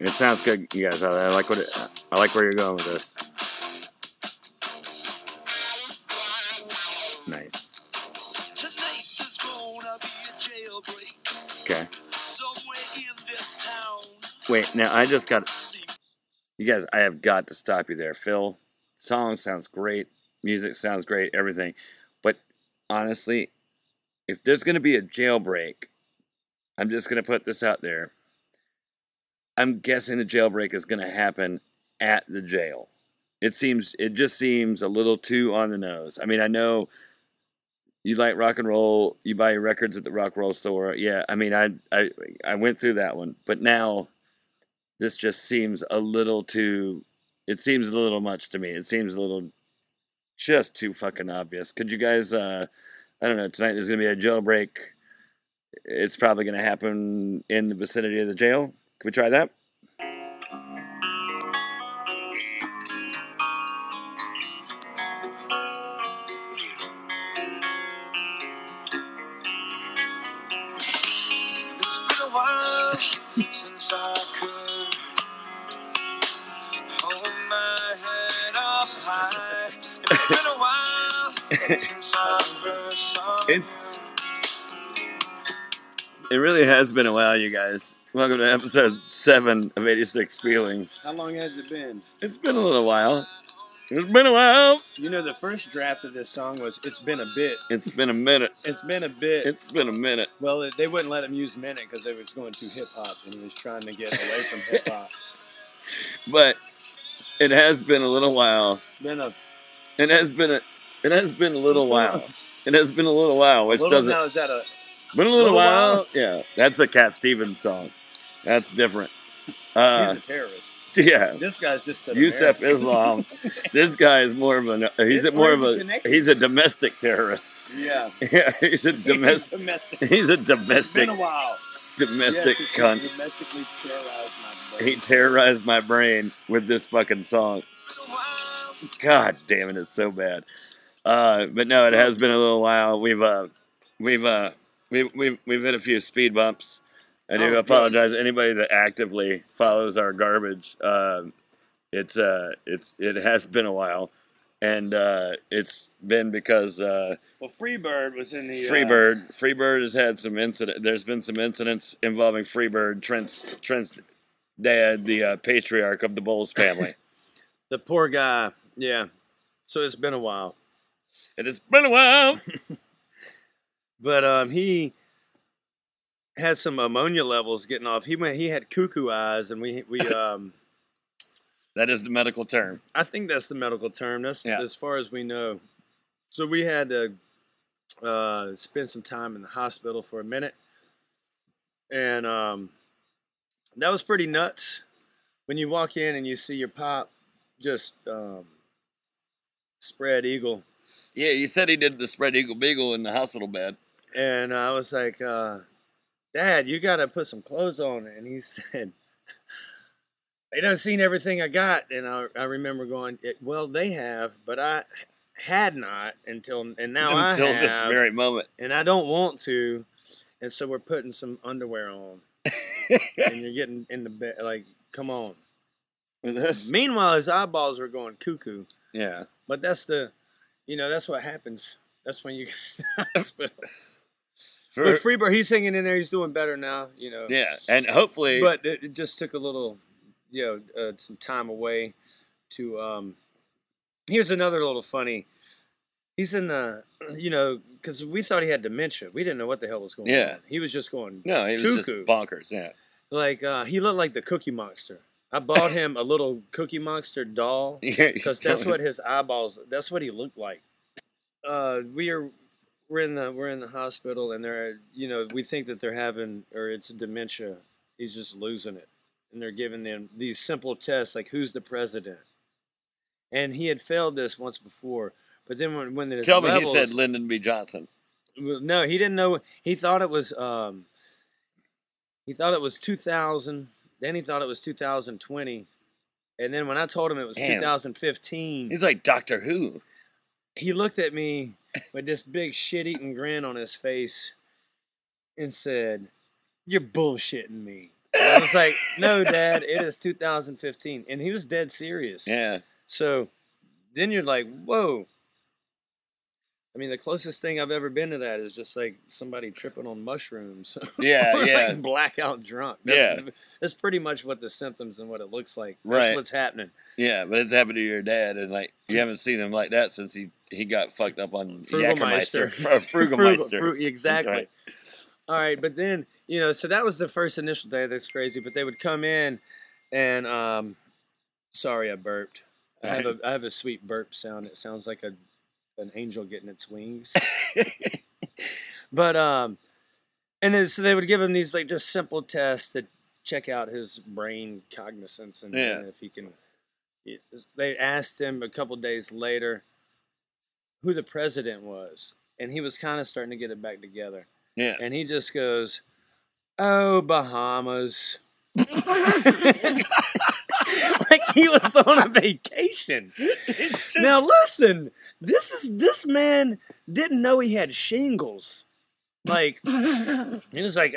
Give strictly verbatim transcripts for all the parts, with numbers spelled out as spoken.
It sounds good, you guys. I like what it, I like where you're going with this. Nice. Okay. Wait, now I just got. You guys, I have got to stop you there, Phil. Song sounds great. Music sounds great. Everything, but honestly, if there's going to be a jailbreak, I'm just going to put this out there. I'm guessing the jailbreak is going to happen at the jail. It seems, it just seems a little too on the nose. I mean, I know you like rock and roll. You buy your records at the rock and roll store. Yeah, I mean, I I, I went through that one. But now this just seems a little too, it seems a little much to me. It seems a little just too fucking obvious. Could you guys, uh, I don't know, tonight there's going to be a jailbreak. It's probably going to happen in the vicinity of the jail. Can we try that? It's been a while since I could hold my head up high. It's been a while since I first saw you. It really has been a while, you guys. Welcome to episode seven of eighty-six Feelings. How long has it been? It's been a little while. It's been a while. You know, the first draft of this song was, it's been a bit. It's been a minute. It's been a bit. It's been a minute. Well, it, they wouldn't let him use minute because they was going to hip-hop and he was trying to get away from hip-hop. But it has been a little while. It's been a... It has been a... It has been a little while. It has been a little while, which doesn't... Now is that a... Been a little, little while. while. Yeah, that's a Cat Stevens song. That's different. Uh, he's a terrorist. Yeah. This guy's just a Yousef Islam. This guy is more of a he's a, more of a connected. He's a domestic terrorist. Yeah. Yeah, he's a domestic. domestic. He's a domestic. It's been a while. Domestic yes, cunt. He domestically terrorized my brain. He terrorized my brain with this fucking song. God damn it, it's so bad. Uh, but no, it has been a little while. We've uh, we've uh, we've we've we've hit a few speed bumps. I do oh, apologize to anybody that actively follows our garbage. Uh, it's uh, it's it has been a while, and uh, it's been because uh, well, Freebird was in the Freebird. Uh, Freebird has had some incident. There's been some incidents involving Freebird, Trent's Trent's dad, the uh, patriarch of the Bowles family. The poor guy. Yeah. So it's been a while. It has been a while. But um, he. had some ammonia levels getting off. He went. He had cuckoo eyes, and we we um. That is the medical term. I think that's the medical term. That's yeah. As far as we know. So we had to uh, spend some time in the hospital for a minute, and um, that was pretty nuts. When you walk in and you see your pop, just um, spread eagle. Yeah, you said he did the spread eagle beagle in the hospital bed, and I was like. Uh, Dad, you got to put some clothes on. And he said, they done seen everything I got. And I, I remember going, well, they have, but I had not until, and now until I have. Until this very moment. And I don't want to. And so we're putting some underwear on. And you're getting in the bed, like, come on. Meanwhile, his eyeballs were going cuckoo. Yeah. But that's the, you know, that's what happens. That's when you But Freebird, he's hanging in there. He's doing better now, you know. Yeah, and hopefully. But it, it just took a little, you know, uh, some time away to. Um, here's another little funny. He's in the, you know, because we thought he had dementia. We didn't know what the hell was going yeah. on. He was just going. No, he cuckoo. was just bonkers. Yeah. Like uh, he looked like the Cookie Monster. I bought him a little Cookie Monster doll because yeah, that's what his eyeballs. That's what he looked like. Uh, we are. We're in the we're in the hospital, and they're you know we think that they're having or it's dementia. He's just losing it, and they're giving them these simple tests like who's the president, and he had failed this once before. But then when when the tell levels, me he said Lyndon B. Johnson. Well, no, he didn't know. He thought it was um. He thought it was two thousand. Then he thought it was two thousand twenty, and then when I told him it was Damn. two thousand fifteen, he's like Doctor Who. He looked at me with this big shit-eating grin on his face and said, "You're bullshitting me." And I was like, no, Dad, it is two thousand fifteen. And he was dead serious. Yeah. So then you're like, whoa. I mean, the closest thing I've ever been to that is just like somebody tripping on mushrooms. Yeah, yeah. Like blackout drunk. That's, yeah. That's pretty much what the symptoms and what it looks like. That's right. What's happening. Yeah, but it's happened to your dad, and like you haven't seen him like that since he, he got fucked up on Yackermeister. Frugalmeister. Frugal, exactly. Right. All right, but then, you know, so that was the first initial day. That's crazy, but they would come in and, um, sorry, I burped. I have a I have a sweet burp sound. It sounds like a an angel getting its wings. But um, and then so they would give him these like just simple tests to check out his brain cognizance and, yeah. and if he can. They asked him a couple days later who the president was, and he was kind of starting to get it back together. Yeah, and he just goes, "Oh, Bahamas." Like he was on a vacation. Just... Now listen, this is this man didn't know he had shingles. Like he was like,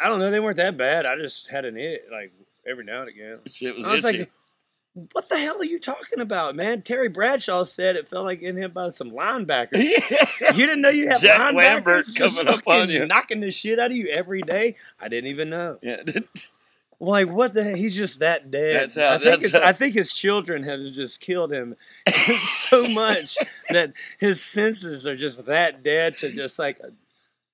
I don't know, they weren't that bad. I just had an it like every now and again. Shit was, I was itchy. Like, what the hell are you talking about, man? Terry Bradshaw said it felt like in him by some linebackers. Yeah. You didn't know you had Jack linebackers Lambert coming up on you, knocking the shit out of you every day. I didn't even know. Yeah. Like, what the heck? He's just that dead. That's how, I, think that's how. I think his children have just killed him so much that his senses are just that dead to just like,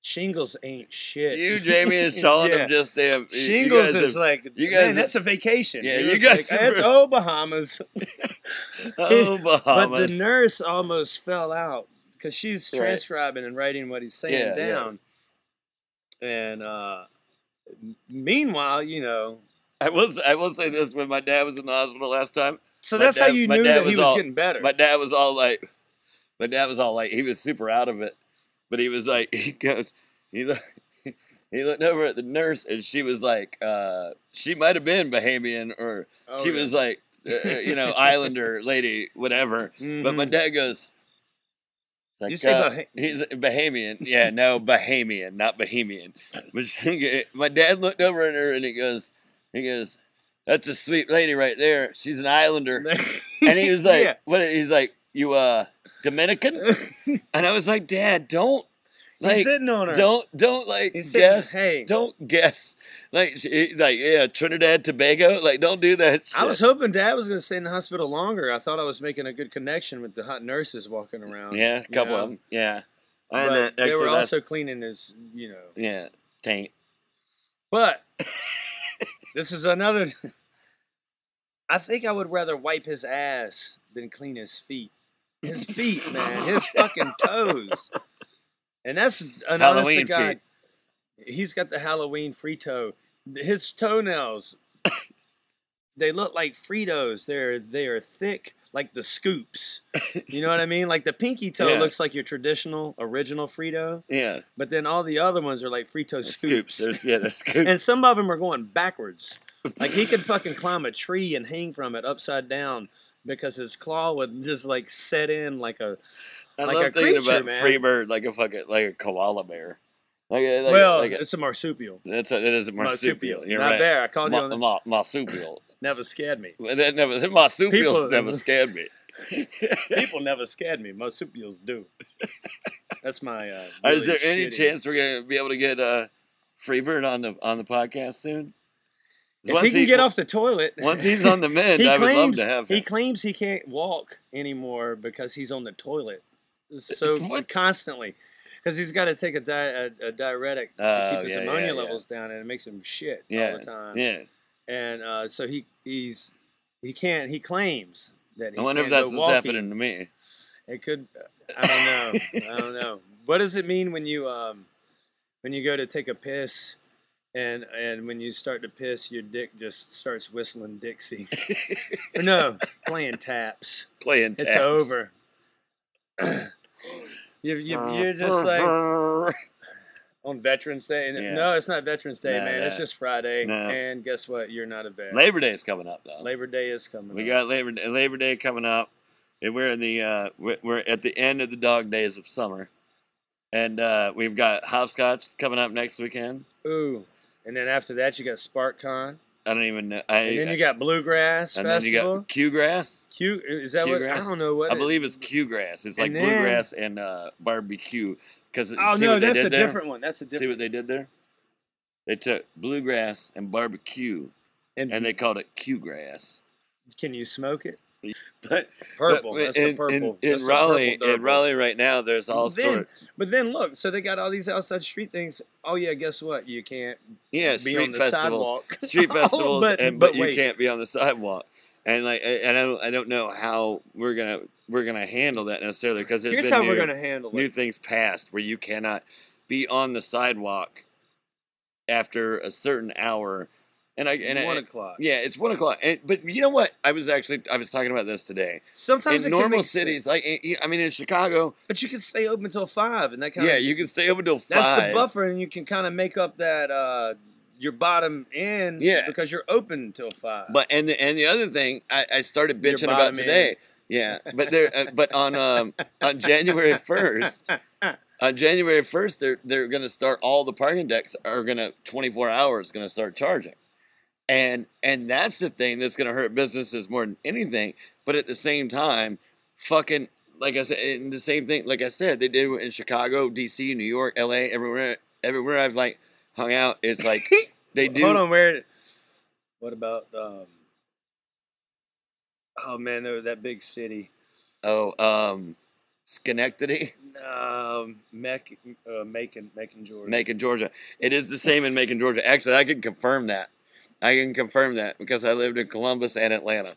shingles ain't shit. You, Jamie, is telling yeah. him just damn. Shingles is have, like, you guys man, have, that's a vacation. Yeah, you guys. Like, that's oh, Bahamas. Oh, Bahamas. But the nurse almost fell out because she's right. transcribing and writing what he's saying yeah, down. Yeah. And, uh, meanwhile, you know, I will I will say this: when my dad was in the hospital last time, so that's dad, how you knew that was he was all, getting better. My dad was all like, my dad was all like, he was super out of it, but he was like, he goes, he looked, he looked over at the nurse, and she was like, uh, she might have been Bahamian, or oh, she yeah. was like, uh, you know, Islander lady, whatever. Mm-hmm. But my dad goes, like, you say uh, bah- he's Bahamian. Yeah, no, Bahamian, not Bohemian. But she, my dad looked over at her and he goes, he goes, that's a sweet lady right there. She's an Islander. And he was like, yeah. what? He's like, you uh, Dominican? And I was like, Dad, don't. Like, he's sitting on her. Don't, don't like he's guess. Sitting, hey. Don't guess. Like, like, yeah, Trinidad, Tobago. Like, don't do that shit. I was hoping Dad was going to stay in the hospital longer. I thought I was making a good connection with the hot nurses walking around. Yeah, a couple know? of them. Yeah. And that, they were also that's... cleaning his, you know. Yeah, taint. But this is another. I think I would rather wipe his ass than clean his feet. His feet, man. His fucking toes. And that's an Halloween honest to God, feet. He's got the Halloween free toe. His toenails, they look like Fritos. They're they are thick, like the scoops. You know what I mean? Like the pinky toe yeah. looks like your traditional original Frito. Yeah. But then all the other ones are like Frito scoops. scoops. Yeah, they're scoops. And some of them are going backwards. Like he could fucking climb a tree and hang from it upside down because his claw would just like set in like a. I like love a thinking creature, about man. Free bird like a fucking like a koala bear. Like a, like well, a, like a, it's a marsupial. That's a, it is a marsupial. marsupial. You're Not right. there. I called ma- you on the ma- marsupial. Never scared me. That never the marsupials People, never scared me. People never scared me. Marsupials do. That's my. Uh, really is there any shitty. chance we're gonna be able to get uh, free bird on the on the podcast soon? If he can he, get off the toilet. Once he's on the mend, I would claims, love to have him. He claims he can't walk anymore because he's on the toilet. So what? Constantly, because he's got to take a, di- a, a diuretic to uh, keep his yeah, ammonia yeah, yeah. levels down, and it makes him shit yeah, all the time. Yeah, and uh, so he he's he can't. He claims that. He I wonder if that's what's happening to me. It could. I don't know. I don't know. What does it mean when you um when you go to take a piss, and and when you start to piss, your dick just starts whistling Dixie? No, playing taps. Playing taps. It's over. You, you, you're just like on Veterans Day. And yeah. No, it's not Veterans Day, no, man. No. It's just Friday. No. And guess what? You're not a vet. Labor Day is coming up, though. Labor Day is coming. We up. We got Labor Day, Labor Day coming up, and we're in the uh, we're, we're at the end of the dog days of summer, and uh, we've got hopscotch coming up next weekend. Ooh, And then after that, you got SparkCon. I don't even know. I, and then you got Bluegrass and Festival. And then you got Q-Grass. Q, is that Q-Grass? What? I don't know what I it, believe it's Q-Grass. It's like and then, Bluegrass and uh, barbecue. Cause, oh, no, that's a there? different one. That's a different See what they did there? They took Bluegrass and barbecue, and, and they called it Q-Grass. Can you smoke it? But purple, but, that's in, the purple. In, in Raleigh, purple in Raleigh right now, there's all then, sorts. But then look, so they got all these outside street things. Oh yeah, guess what? You can't. Yeah, be street on the festivals, sidewalk. Street festivals, but, and but, but you can't be on the sidewalk. And like, and I don't, I don't know how we're gonna, we're gonna handle that necessarily because there's Here's been how new, we're gonna handle new it. things passed where you cannot be on the sidewalk after a certain hour. And I and one I, o'clock. Yeah, it's one o'clock. And, but you know what? I was actually I was talking about this today. Sometimes in it normal can make cities, sense. like I mean, in Chicago, but you can stay open till five, and that kind yeah, of yeah, you can stay open till five. That's the buffer, and you can kind of make up that uh, your bottom end, yeah. because you're open till five. But and the and the other thing I, I started bitching about today, end. yeah. But there, uh, but on um, on January first. On January first, they're they're going to start all the parking decks are going to twenty-four hours going to start charging. And and that's the thing that's going to hurt businesses more than anything. But at the same time, fucking, like I said, and the same thing, like I said, they did in Chicago, D C, New York, L A, everywhere everywhere I've, like, hung out. It's like, they do. Hold on, where, what about, um, oh, man, that big city. Oh, um, Schenectady? Um, Mac, uh, Macon, Macon, Georgia. Macon, Georgia. It is the same in Macon, Georgia. Actually, I can confirm that. I can confirm that because I lived in Columbus and Atlanta,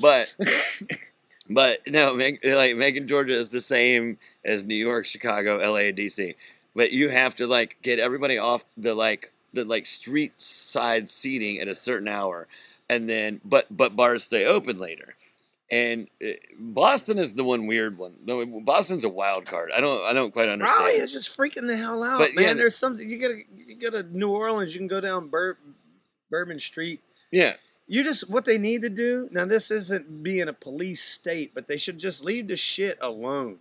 but but no, like Macon, Georgia is the same as New York, Chicago, L A, D C. But you have to like get everybody off the like the like street side seating at a certain hour, and then but but bars stay open later. And Boston is the one weird one. Boston's a wild card. I don't. I don't quite understand. Raleigh is just freaking the hell out, but, man. Yeah, there's something you gotta you gotta New Orleans. You can go down Bur- Bourbon Street. Yeah. You just, what they need to do, now this isn't being a police state, but they should just leave the shit alone.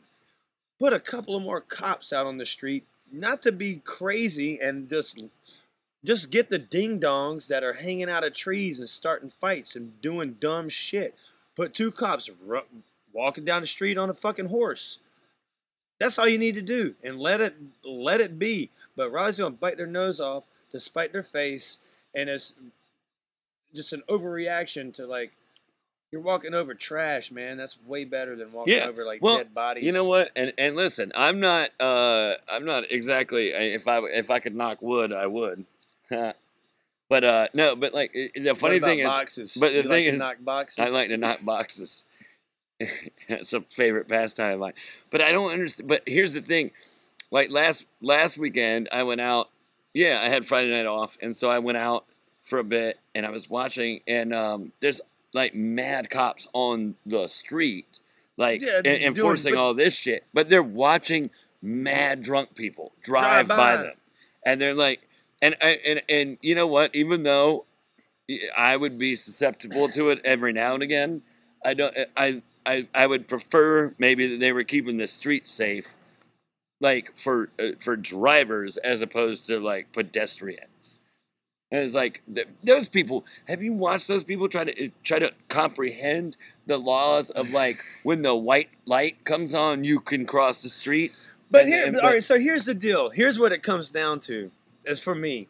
Put a couple of more cops out on the street, not to be crazy, and just just get the ding-dongs that are hanging out of trees and starting fights and doing dumb shit. Put two cops r- walking down the street on a fucking horse. That's all you need to do, and let it, let it be. But Raleigh's going to bite their nose off to spite their face. And it's just an overreaction to, like, you're walking over trash, man. That's way better than walking yeah. over, like, well, dead bodies. You know what? And and listen, I'm not uh, I'm not exactly, if I if I could knock wood, I would. but, uh, no, but, like, the funny thing is. Boxes? But the you thing like is, to knock boxes? I like to knock boxes. That's a favorite pastime of mine. But I don't understand. But here's the thing. Like, last last weekend, I went out. Yeah, I had Friday night off, and so I went out for a bit, and I was watching, and um, there's, like, mad cops on the street, like, yeah, en- enforcing doing, all this shit. But they're watching mad drunk people drive, drive by. by them. And they're like, and, and, and, and you know what? Even though I would be susceptible to it every now and again, I, don't, I, I, I would prefer maybe that they were keeping the street safe. Like for uh, for drivers as opposed to like pedestrians, and it's like th- those people. Have you watched those people try to uh, try to comprehend the laws of like when the white light comes on, you can cross the street? But and, here, and, but, all right. So here's the deal. Here's what it comes down to, as for me.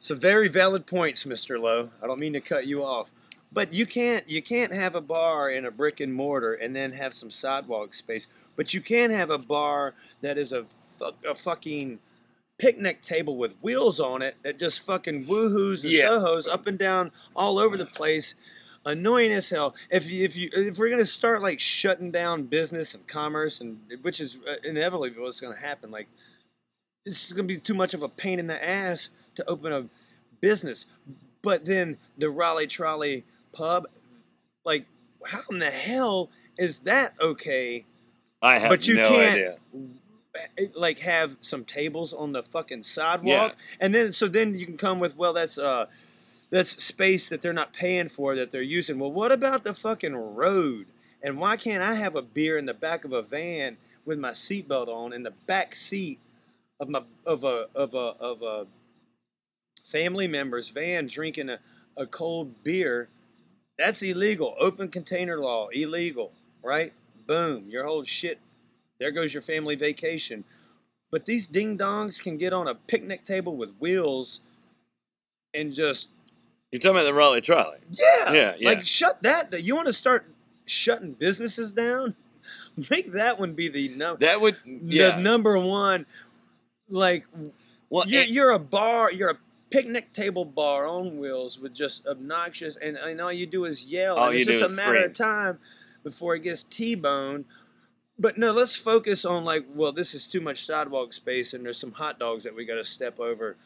So very valid points, Mister Lowe. I don't mean to cut you off, but you can't you can't have a bar in a brick and mortar and then have some sidewalk space. But you can have a bar that is a, a fucking picnic table with wheels on it that just fucking woohoos and yeah. sohos up and down all over the place, annoying as hell. If you, if you if we're gonna start like shutting down business and commerce, and which is inevitably what's gonna happen, like this is gonna be too much of a pain in the ass to open a business. But then the Raleigh Trolley Pub, like how in the hell is that okay? I have but you no can't, idea. Like, have some tables on the fucking sidewalk, yeah. and then so then you can come with, well, that's uh, that's space that they're not paying for that they're using. Well, what about the fucking road? And why can't I have a beer in the back of a van with my seatbelt on in the back seat of my of a of a of a family member's van drinking a, a cold beer. That's illegal. Open container law, illegal, right? Boom, your whole shit. There goes your family vacation. But these ding-dongs can get on a picnic table with wheels and just... You're talking about the Raleigh trolley. Yeah. Yeah, yeah. Like, shut that. You want to start shutting businesses down? Make that one be the number... That would... Yeah. The number one, like... Well, you're, it, you're a bar, you're a picnic table bar on wheels with just obnoxious, and, and all you do is yell. All and you it's do just is a matter scream. Of time before it gets T-boned. But no, let's focus on like, well, this is too much sidewalk space, and there's some hot dogs that we got to step over.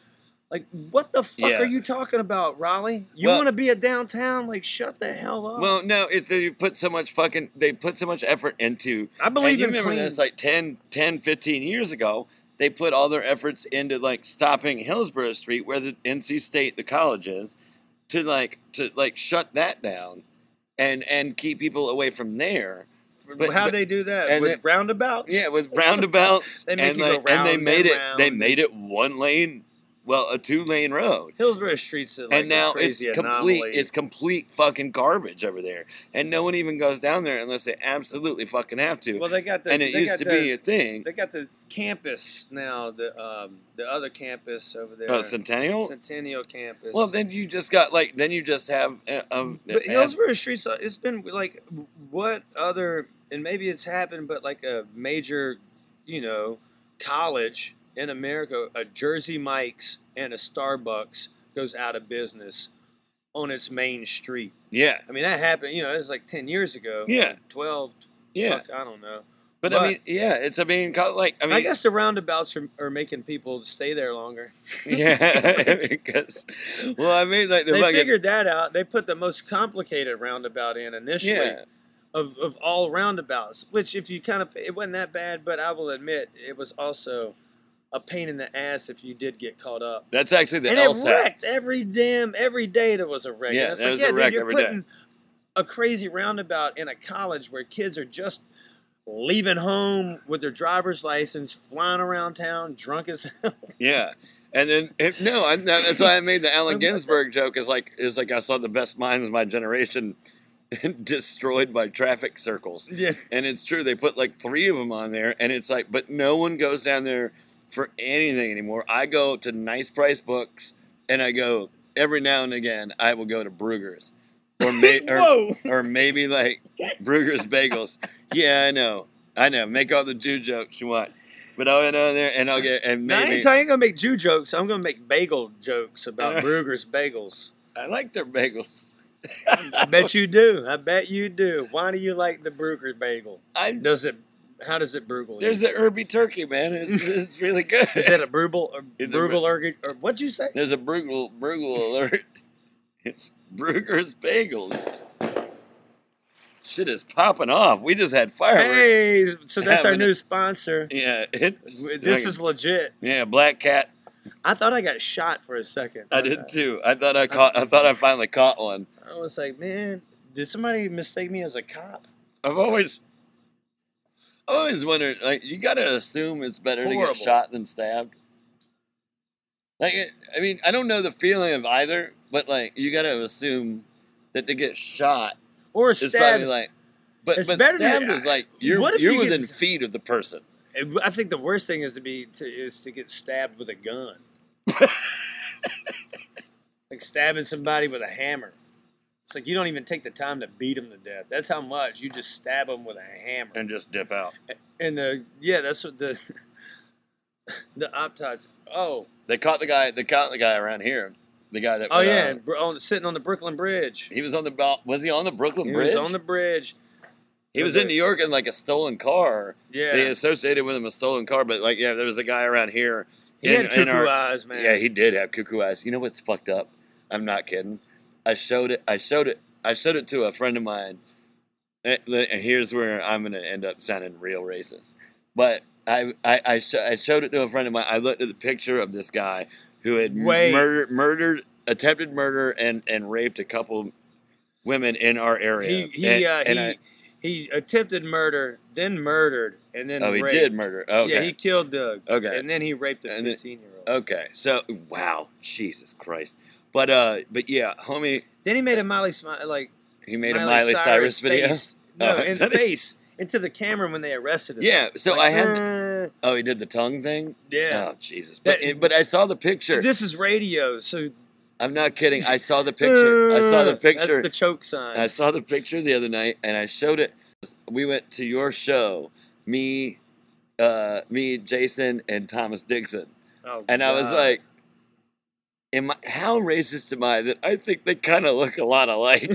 Like, what the fuck yeah. are you talking about, Raleigh? You well, want to be a downtown? Like, shut the hell up. Well, no, it, they put so much fucking, they put so much effort into. I believe you in remember clean. This like ten, ten, fifteen years ago. They put all their efforts into like stopping Hillsborough Street, where the N C State, the college is, to like to like shut that down, and and keep people away from there. But, How but, they do that and with they, roundabouts? Yeah, with roundabouts. They make and, you like, go round and they made and it. Round. They made it one lane, well, a two lane road. Hillsborough Street's like and now a crazy it's anomaly. complete. It's complete fucking garbage over there, and no one even goes down there unless they absolutely fucking have to. Well, they got the and it used to the, be a thing. They got the campus now, the um, the other campus over there. Oh, Centennial? Centennial campus. Well, then you just got like then you just have. Uh, um, but Hillsborough Street's it's been like what other. And maybe it's happened, but like a major, you know, college in America, a Jersey Mike's and a Starbucks goes out of business on its main street. Yeah. I mean, that happened, you know, it was like ten years ago. Yeah. Like twelve. Yeah. Fuck, I don't know. But, but I mean, yeah, it's, I mean, like, I mean. I guess the roundabouts are, are making people stay there longer. Yeah. Because, well, I mean, like. The they bucket. figured that out. They put the most complicated roundabout in initially. Yeah. Of, of all roundabouts, which if you kind of, it wasn't that bad, but I will admit it was also a pain in the ass if you did get caught up. That's actually the L S A T. And it wrecked every damn, every day there was a wreck. Yeah, there like, was yeah, a wreck dude, every day. You're putting a crazy roundabout in a college where kids are just leaving home with their driver's license, flying around town, drunk as hell. Yeah. And then if, no, I, that's why I made the Allen Ginsberg joke. Is like is like I saw the best minds of my generation. And destroyed by traffic circles. Yeah. And it's true. They put like three of them on there. And it's like, but no one goes down there for anything anymore. I go to Nice Price Books and I go every now and again, I will go to Bruegger's or, may, or, or maybe like Bruegger's Bagels. Yeah, I know. I know. Make all the Jew jokes you want. But I'll go there and I'll get, and maybe. I ain't, I ain't going to make Jew jokes. I'm going to make bagel jokes about Bruegger's Bagels. I like their bagels. I bet you do. I bet you do. Why do you like the Bruegger's bagel? I, does it? How does it brugle? There's an herby turkey, man. It's, it's really good. Is that a brugle? Brugle alert? Or what'd you say? There's a brugle brugle alert. It's Bruegger's bagels. Shit is popping off. We just had fireworks. Hey, so that's our new sponsor. Yeah, it, this is legit. Yeah, Black Cat. I thought I got shot for a second. I did I? too. I thought I caught. I thought I finally caught one. I was like, man, did somebody mistake me as a cop? I've always, I always wondered. Like, you gotta assume it's better Horrible. to get shot than stabbed. Like, I mean, I don't know the feeling of either, but like, you gotta assume that to get shot or stabbed is probably like, but, it's but better stabbed than, is like you're you're you within get, feet of the person. I think the worst thing is to be to, is to get stabbed with a gun, like stabbing somebody with a hammer. It's like you don't even take the time to beat them to death. That's how much you just stab them with a hammer and just dip out. And the yeah, that's what the the optots. Oh, they caught the guy. They caught the guy around here. The guy that. Oh went yeah, on, sitting on the Brooklyn Bridge. He was on the. Was he on the Brooklyn he Bridge? He was on the bridge. He was in New York in like a stolen car. Yeah, they associated with him a stolen car, but like yeah, there was a guy around here. He in, had cuckoo our, eyes, man. Yeah, he did have cuckoo eyes. You know what's fucked up? I'm not kidding. I showed it. I showed it. I showed it to a friend of mine. And here's where I'm gonna end up sounding real racist. But I I I, sh- I showed it to a friend of mine. I looked at the picture of this guy who had Wait. murdered, murdered, attempted murder, and, and raped a couple women in our area. He he. And, uh, and he I, He attempted murder, then murdered, and then oh, raped. Oh, he did murder. Oh, okay. Yeah, he killed Doug. Okay. And then he raped a fifteen-year-old. Okay, so wow, Jesus Christ! But uh, but yeah, homie. Then he made a Miley like he made Miley a Miley Cyrus, Cyrus video. Face. No, oh, in the face into the camera when they arrested him. Yeah, so like, I had. The, oh, he did the tongue thing. Yeah. Oh Jesus! But that, but I saw the picture. This is radio, so. I'm not kidding. I saw the picture. I saw the picture. That's the choke sign. I saw the picture the other night, and I showed it. We went to your show, me, uh, me, Jason, and Thomas Dixon. Oh, and God. I was like, "Am I, how racist am I that I think they kind of look a lot alike?"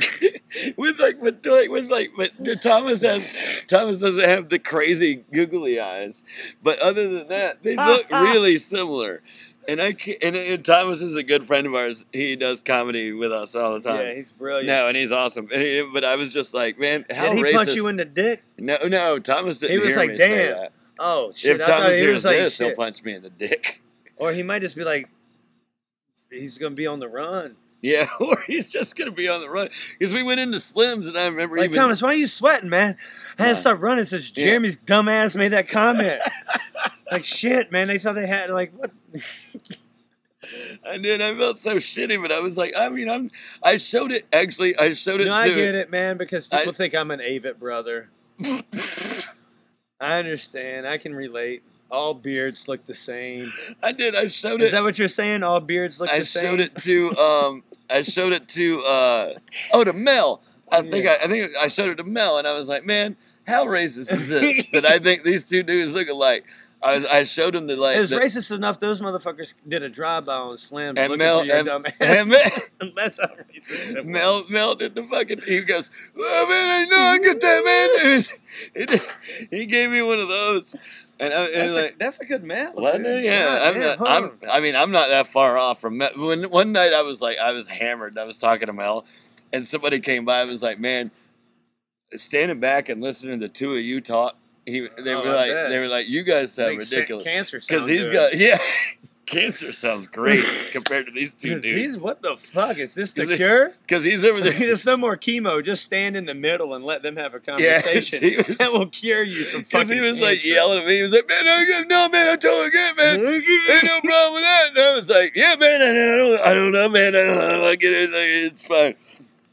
with like, with like, with like, but Thomas has Thomas doesn't have the crazy googly eyes, but other than that, they look really similar. And I and, and Thomas is a good friend of ours. He does comedy with us all the time. Yeah, he's brilliant. No, and he's awesome. And he, but I was just like, man, how racist. Did he racist. punch you in the dick? No, no, Thomas didn't hear me say that. He was like, damn. Oh, shit. If Thomas hears this, he'll punch me in the dick. Or he might just be like, he's going to be on the run. Yeah, or he's just going to be on the run. Because we went into Slims, and I remember like, even... Thomas, why are you sweating, man? I had to start running since yeah. Jeremy's dumbass made that comment. Like, shit, man, they thought they had, like, what? And then I felt so shitty, but I was like, I mean, I'm, I showed it, actually, I showed it no, to... No, I get it, man, because people I, think I'm an avid brother. I understand. I can relate. All beards look the same. I did. I showed it. Is that what you're saying? All beards look I the same? I showed it to, um, I showed it to, uh, oh, to Mel. I yeah. think I, I think I showed it to Mel, and I was like, man, how racist is this that I think these two dudes look alike? I, was, I showed him the like. It was the, racist enough. Those motherfuckers did a drive-by on Slims and Mel for your and, dumb ass. And Mel, that's how racist it Mel, was. Mel did the fucking. He goes, "Oh man, I know I get that man." It, it, he gave me one of those, and, I, and that's, like, a, that's a good Mel. Well, yeah, yeah, I'm man, not. I'm, I mean, I'm not that far off from Mel. When one night I was like, I was hammered. I was talking to Mel, and somebody came by. I was like, man, standing back and listening to two of you talk. He, they oh, were like, they were like, you guys sound Makes ridiculous. Cancer sounds he's good. Got, yeah, cancer sounds great compared to these two Dude, dudes. He's, what the fuck is this the cure? Because he's over there. There's no more chemo. Just stand in the middle and let them have a conversation. Yeah, was, that will cure you from fucking cancer. Because he was like yelling at me. He was like, man, I, no, man, I totally get it, man. Ain't no problem with that. And I was like, yeah, man, I don't, I don't know, man. I don't, I don't like it. It's fine.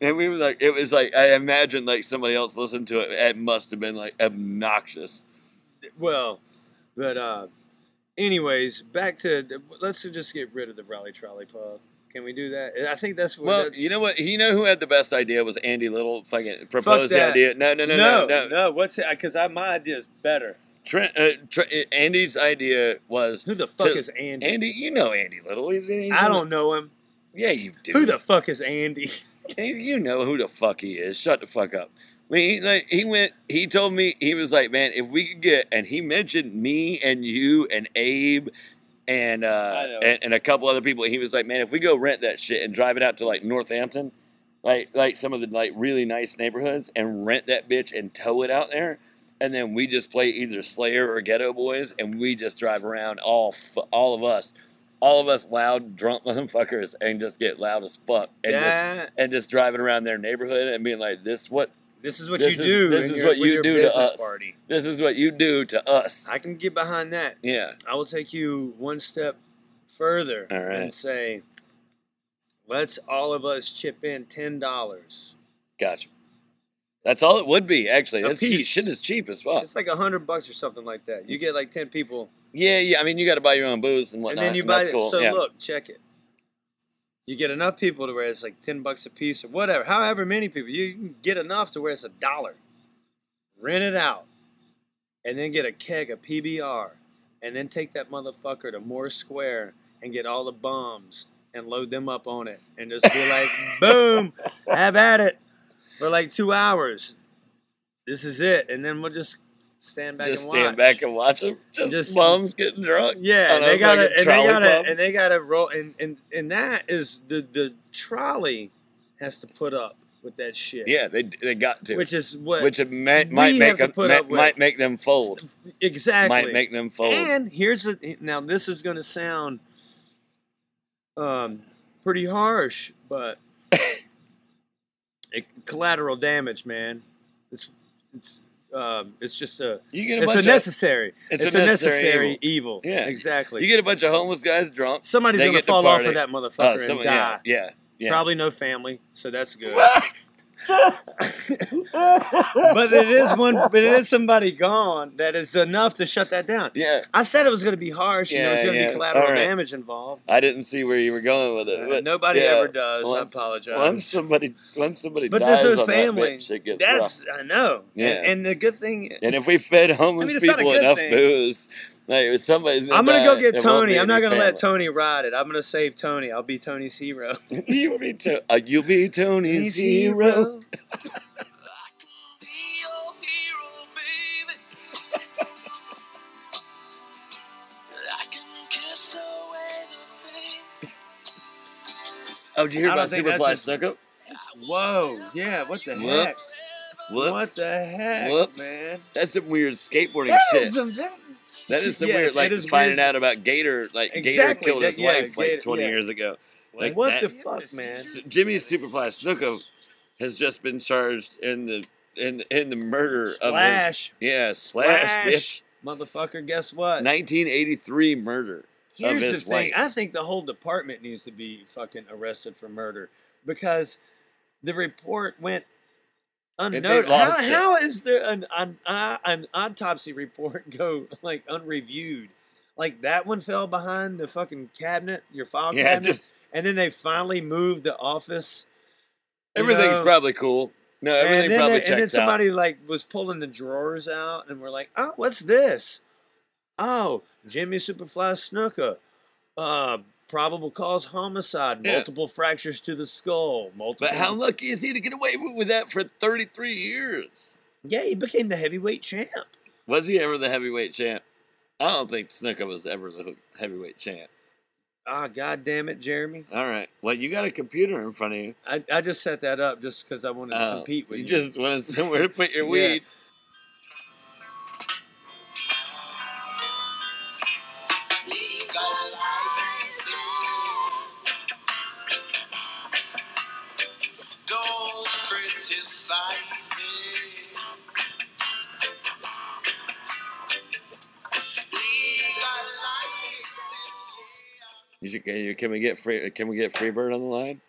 And we were like, it was like, I imagine like somebody else listened to it. It must have been like obnoxious. Well, but uh, anyways, back to, let's just get rid of the Raleigh Trolley Pub. Can we do that? I think that's what. Well, that, you know what? You know who had the best idea was Andy Little fucking proposed the idea. No, no, no, no, no. No, no what's it? Because my idea is better. Trent, uh, Trent, Andy's idea was. Who the fuck to, is Andy? Andy, you know Andy Little. He's, he's I don't the, know him. Yeah, you do. Who the fuck is Andy? You know who the fuck he is. Shut the fuck up. I mean, he, like, he went, he told me, he was like, man, if we could get, and he mentioned me and you and Abe and, uh, and, and a couple other people. He was like, man, if we go rent that shit and drive it out to like Northampton, like, like some of the like really nice neighborhoods and rent that bitch and tow it out there. And then we just play either Slayer or Ghetto Boys. And we just drive around all, all of us. All of us loud, drunk motherfuckers, and just get loud as fuck, and yeah. just and just driving around their neighborhood and being like, "This what? This is what this you is, do. This is your, what you do to us. Party. This is what you do to us." I can get behind that. Yeah, I will take you one step further all right. and say, "Let's all of us chip in ten dollars." Gotcha. That's all it would be, actually. That's cheap. Shit is cheap as fuck. It's like a hundred bucks or something like that. You get like ten people. Yeah, yeah. I mean, you got to buy your own booze and whatnot. And then you and buy it. Cool. So yeah. Look, check it. You get enough people to where it's like ten bucks a piece or whatever. However many people you can get enough to where it's a dollar. Rent it out, and then get a keg of P B R, and then take that motherfucker to Moore Square and get all the bums and load them up on it, and just be like, boom, have at it for like two hours. This is it, and then we'll just. Stand back just and watch. Just stand back and watch them. Just, just bums getting drunk. Yeah, and they got to, and they got to, and they got to roll. And, and and that is the the trolley has to put up with that shit. Yeah, they they got to. Which is what. Which it may, might make them might, might make them fold. Exactly. Might make them fold. And here's the now. This is going to sound um pretty harsh, but it, collateral damage, man. It's it's. um, it's just a, you get a it's, bunch a necessary, of, it's, it's a necessary, it's a necessary evil. evil. Yeah, exactly. You get a bunch of homeless guys drunk. Somebody's going to fall off of that motherfucker uh, someone, and die. Yeah, yeah, yeah. Probably no family, so that's good. But it is one. But it is somebody gone that is enough to shut that down. Yeah, I said it was going to be harsh. Yeah, you know, it's going to yeah. be collateral right. damage involved. I didn't see where you were going with it. But nobody yeah, ever does. Once, I apologize. Once somebody, once somebody but dies on family, that bitch, it gets that's rough. I know. Yeah, and, and the good thing. And if we fed homeless I mean, it's people not a good enough thing. booze. Like somebody's gonna I'm going to go get Tony. I'm not going to let Tony ride it. I'm going to save Tony. I'll be Tony's hero. You'll be, to- uh, you'll be Tony's He's hero. hero. I can be your hero, baby. I can kiss away the pain. Oh, did you hear about Superfly Snuka? Whoa. Yeah, what the Whoops. heck? Whoops. What the heck, Whoops. man? That's some weird skateboarding that shit. Is some, that That is the yes, weird, like, finding weird. out about Gator, like, exactly. Gator killed his that, yeah, wife, Gator, like, twenty yeah. years ago. Like, like what that, the fuck, man? Jimmy Superfly Snuka has just been charged in the in the, in the murder Splash. of his... Yeah, Splash. Splash, bitch. Motherfucker, guess what? nineteen eighty-three murder Here's of his the thing. Wife. I think the whole department needs to be fucking arrested for murder because the report went... Unnoted. How, how is there an, an an autopsy report go like unreviewed? Like that one fell behind the fucking cabinet, your file yeah, cabinet, just, and then they finally moved the office. Everything's know? probably cool. No, everything probably they, checks out. And then somebody out. like was pulling the drawers out, and we're like, oh, what's this? Oh, Jimmy Superfly Snuka. Uh, Probable cause homicide, multiple yeah. fractures to the skull. Multiple. But how lucky is he to get away with that for thirty-three years? Yeah, he became the heavyweight champ. Was he ever the heavyweight champ? I don't think Snuka was ever the heavyweight champ. Ah, God damn it, Jeremy. All right. Well, you got a computer in front of you. I, I just set that up just because I wanted uh, to compete with you. You just wanted somewhere to put your yeah. weed. You should, can we get free? Can we get Freebird on the line?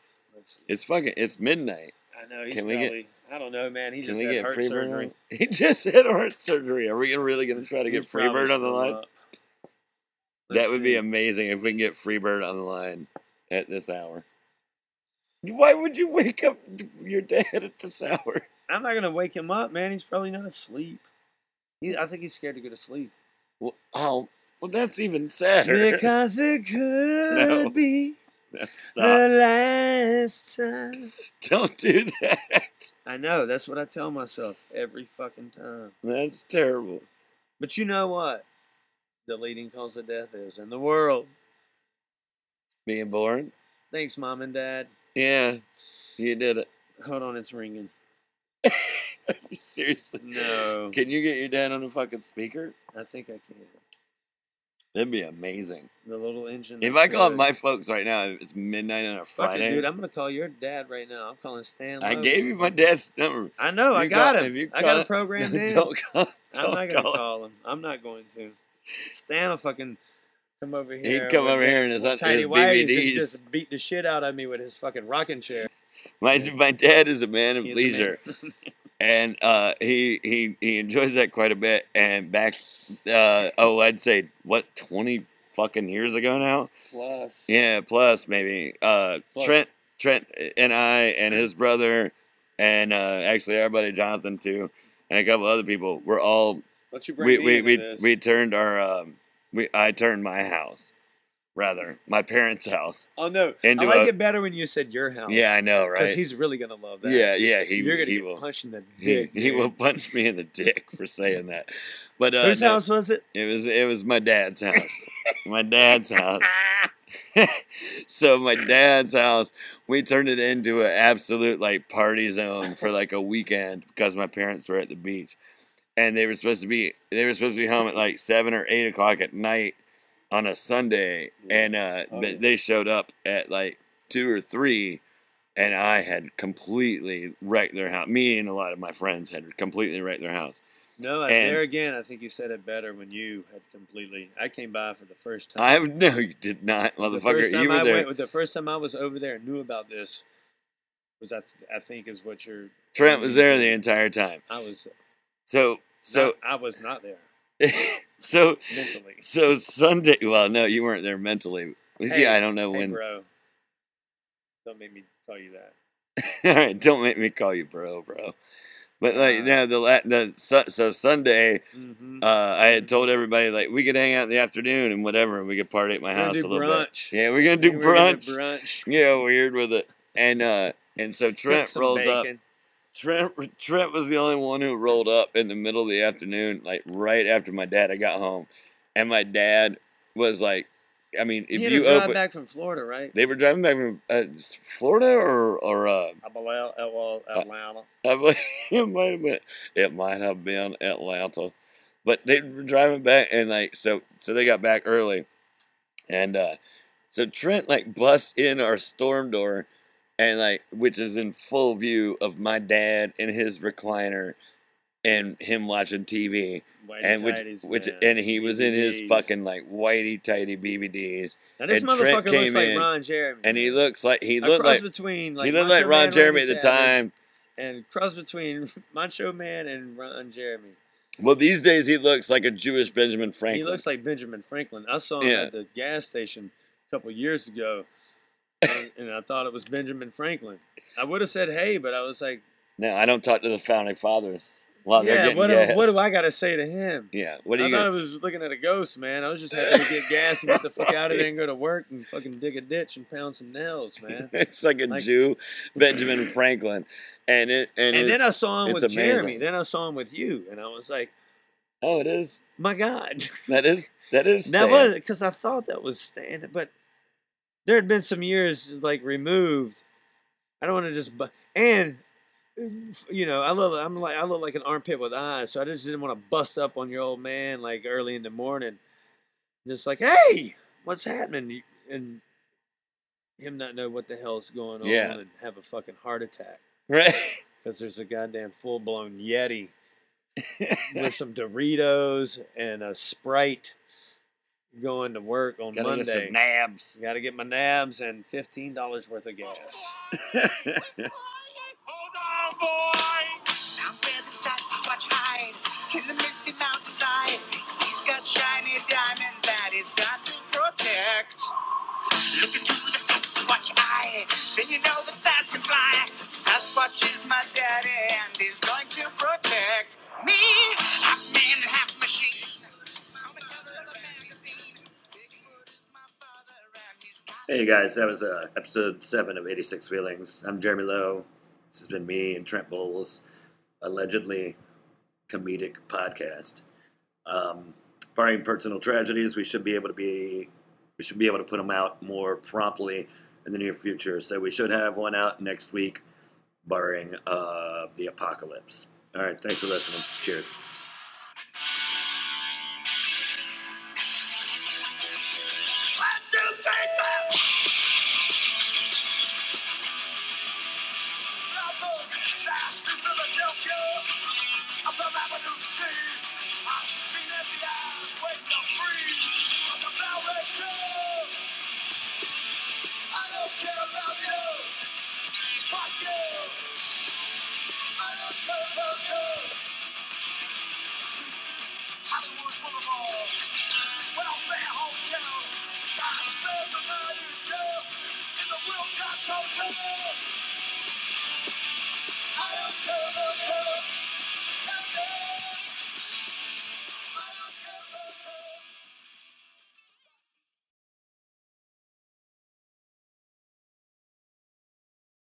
It's fucking. It's midnight. I know. He's can we probably, get, I don't know, man. He just had heart Freebird surgery. On? He just had heart surgery. Are we really going to try to he's get Freebird on the line? That would see. be amazing if we can get Freebird on the line at this hour. Why would you wake up your dad at this hour? I'm not going to wake him up, man. He's probably not asleep. He, I think he's scared to go to sleep. Well, oh. Well, that's even sadder. Because it could no. be no, the last time. Don't do that. I know. That's what I tell myself every fucking time. That's terrible. But you know what? The leading cause of death is in the world. Being born. Thanks, Mom and Dad. Yeah, you did it. Hold on, it's ringing. Seriously? No. Can you get your dad on a fucking speaker? I think I can. That'd be amazing. The little engine. If I call could. my folks right now, it's midnight on a Friday. Fuck it, dude, I'm gonna call your dad right now. I'm calling Stan Logan. I gave you my dad's number. I know. You I got, got him. him. I got him programmed in. Don't call. Don't I'm not gonna call, call him. him. I'm not going to. Stan will fucking come over here. He'd come over his, here and his, his tiny B V Ds and just beat the shit out of me with his fucking rocking chair. My my dad is a man of he leisure, man. and uh, he he he enjoys that quite a bit. And back. Uh, oh, I'd say, what, twenty fucking years ago now? Plus. Yeah, plus, maybe. Uh, plus. Trent Trent, and I and his brother and uh, actually our buddy Jonathan, too, and a couple other people, we're all... What's your we, we, we, we turned our... Um, we I turned my house, rather. My parents' house. Oh, no. I like a, it better when you said your house. Yeah, I know, right? Because he's really going to love that. Yeah, yeah. He, You're going to get will, punched in the dick. He, he will punch me in the dick for saying that. But, uh, Whose no, house was it? It was it was my dad's house. my dad's house. So my dad's house, we turned it into an absolute like party zone for like a weekend because my parents were at the beach, and they were supposed to be they were supposed to be home at like seven or eight o'clock at night on a Sunday, and uh, oh, yeah. they showed up at like two or three. And I had completely wrecked their house. Me and a lot of my friends had completely wrecked their house. No, and there again, I think you said it better when you had completely. I came by for the first time. I no, you did not, motherfucker. You were I there. Went, the first time I was over there and knew about this was, I, th- I think, is what you're. Trent was there the entire time. I was. So so not, I was not there. so mentally. So Sunday. Well, no, you weren't there mentally. Hey, yeah, I don't know hey, when. Bro, don't make me call you that. All right, don't make me call you bro, bro. But like now the la- the so, so Sunday, mm-hmm. uh, I had told everybody like we could hang out in the afternoon and whatever, and we could party at my we're house a little brunch. bit. Yeah, we're gonna do we're brunch. Gonna brunch. Yeah, weird with it. And uh, and so Trent rolls bacon. up. Trent Trent was the only one who rolled up in the middle of the afternoon, like right after my dad. I got home, and my dad was like, I mean, if you open back from Florida, right? They were driving back from uh, Florida or or uh, Atlanta. I believe it might have been. It might have been Atlanta, but they were driving back, and like so, so they got back early, and uh, so Trent like busts in our storm door, and like which is in full view of my dad in his recliner, and him watching T V. Whitey and which, tighties, which, and he was B B Ds. In his fucking like whitey tighty B B Ds. Now this and motherfucker looks like Ron Jeremy, and he looks like he looked like between like he looked Macho like Ron Man, Jeremy Randy at the time, and cross between Macho Man and Ron Jeremy. Well, these days he looks like a Jewish Benjamin Franklin. He looks like Benjamin Franklin. I saw him yeah. at the gas station a couple years ago, and I thought it was Benjamin Franklin. I would have said hey, but I was like, no, I don't talk to the founding fathers. Wow, yeah, what do, what do I got to say to him? Yeah, what do you? I thought gonna... I was looking at a ghost, man. I was just having to get gas and get the fuck out of there and go to work and fucking dig a ditch and pound some nails, man. It's like a like... Jew, Benjamin Franklin, and it and, and then I saw him with amazing. Jeremy. Then I saw him with you, and I was like, "Oh, it is my God." That is that is Stan. That was because I thought that was Stan, but there had been some years like removed. I don't want to just but and. You know, I look, I'm like, I look like an armpit with eyes, so I just didn't want to bust up on your old man like early in the morning, just like, hey, what's happening? And him not know what the hell's going on yeah. and have a fucking heart attack, right? Because there's a goddamn full blown Yeti with some Doritos and a Sprite going to work on Gotta Monday. Gotta get some nabs. Gotta get my nabs and fifteen dollars worth of gas. Boy. Down where the Sasquatch hide, in the misty mountainside, he's got shiny diamonds that he's got to protect. Look into the Sasquatch eye, then you know the Sas can fly. Sasquatch is my daddy, and he's going to protect me. Half man, half machine. I'm the color of a magazine. Bigfoot is my father, and he's got. Hey guys, that was uh, episode seven of eighty-six Feelings. I'm Jeremy Lowe. This has been me and Trent Bowles, allegedly comedic podcast. Um, barring personal tragedies, we should be able to be we should be able to put them out more promptly in the near future. So we should have one out next week, barring uh, the apocalypse. All right, thanks for listening. Cheers. One, two, three, four. Hotel. I don't care about you.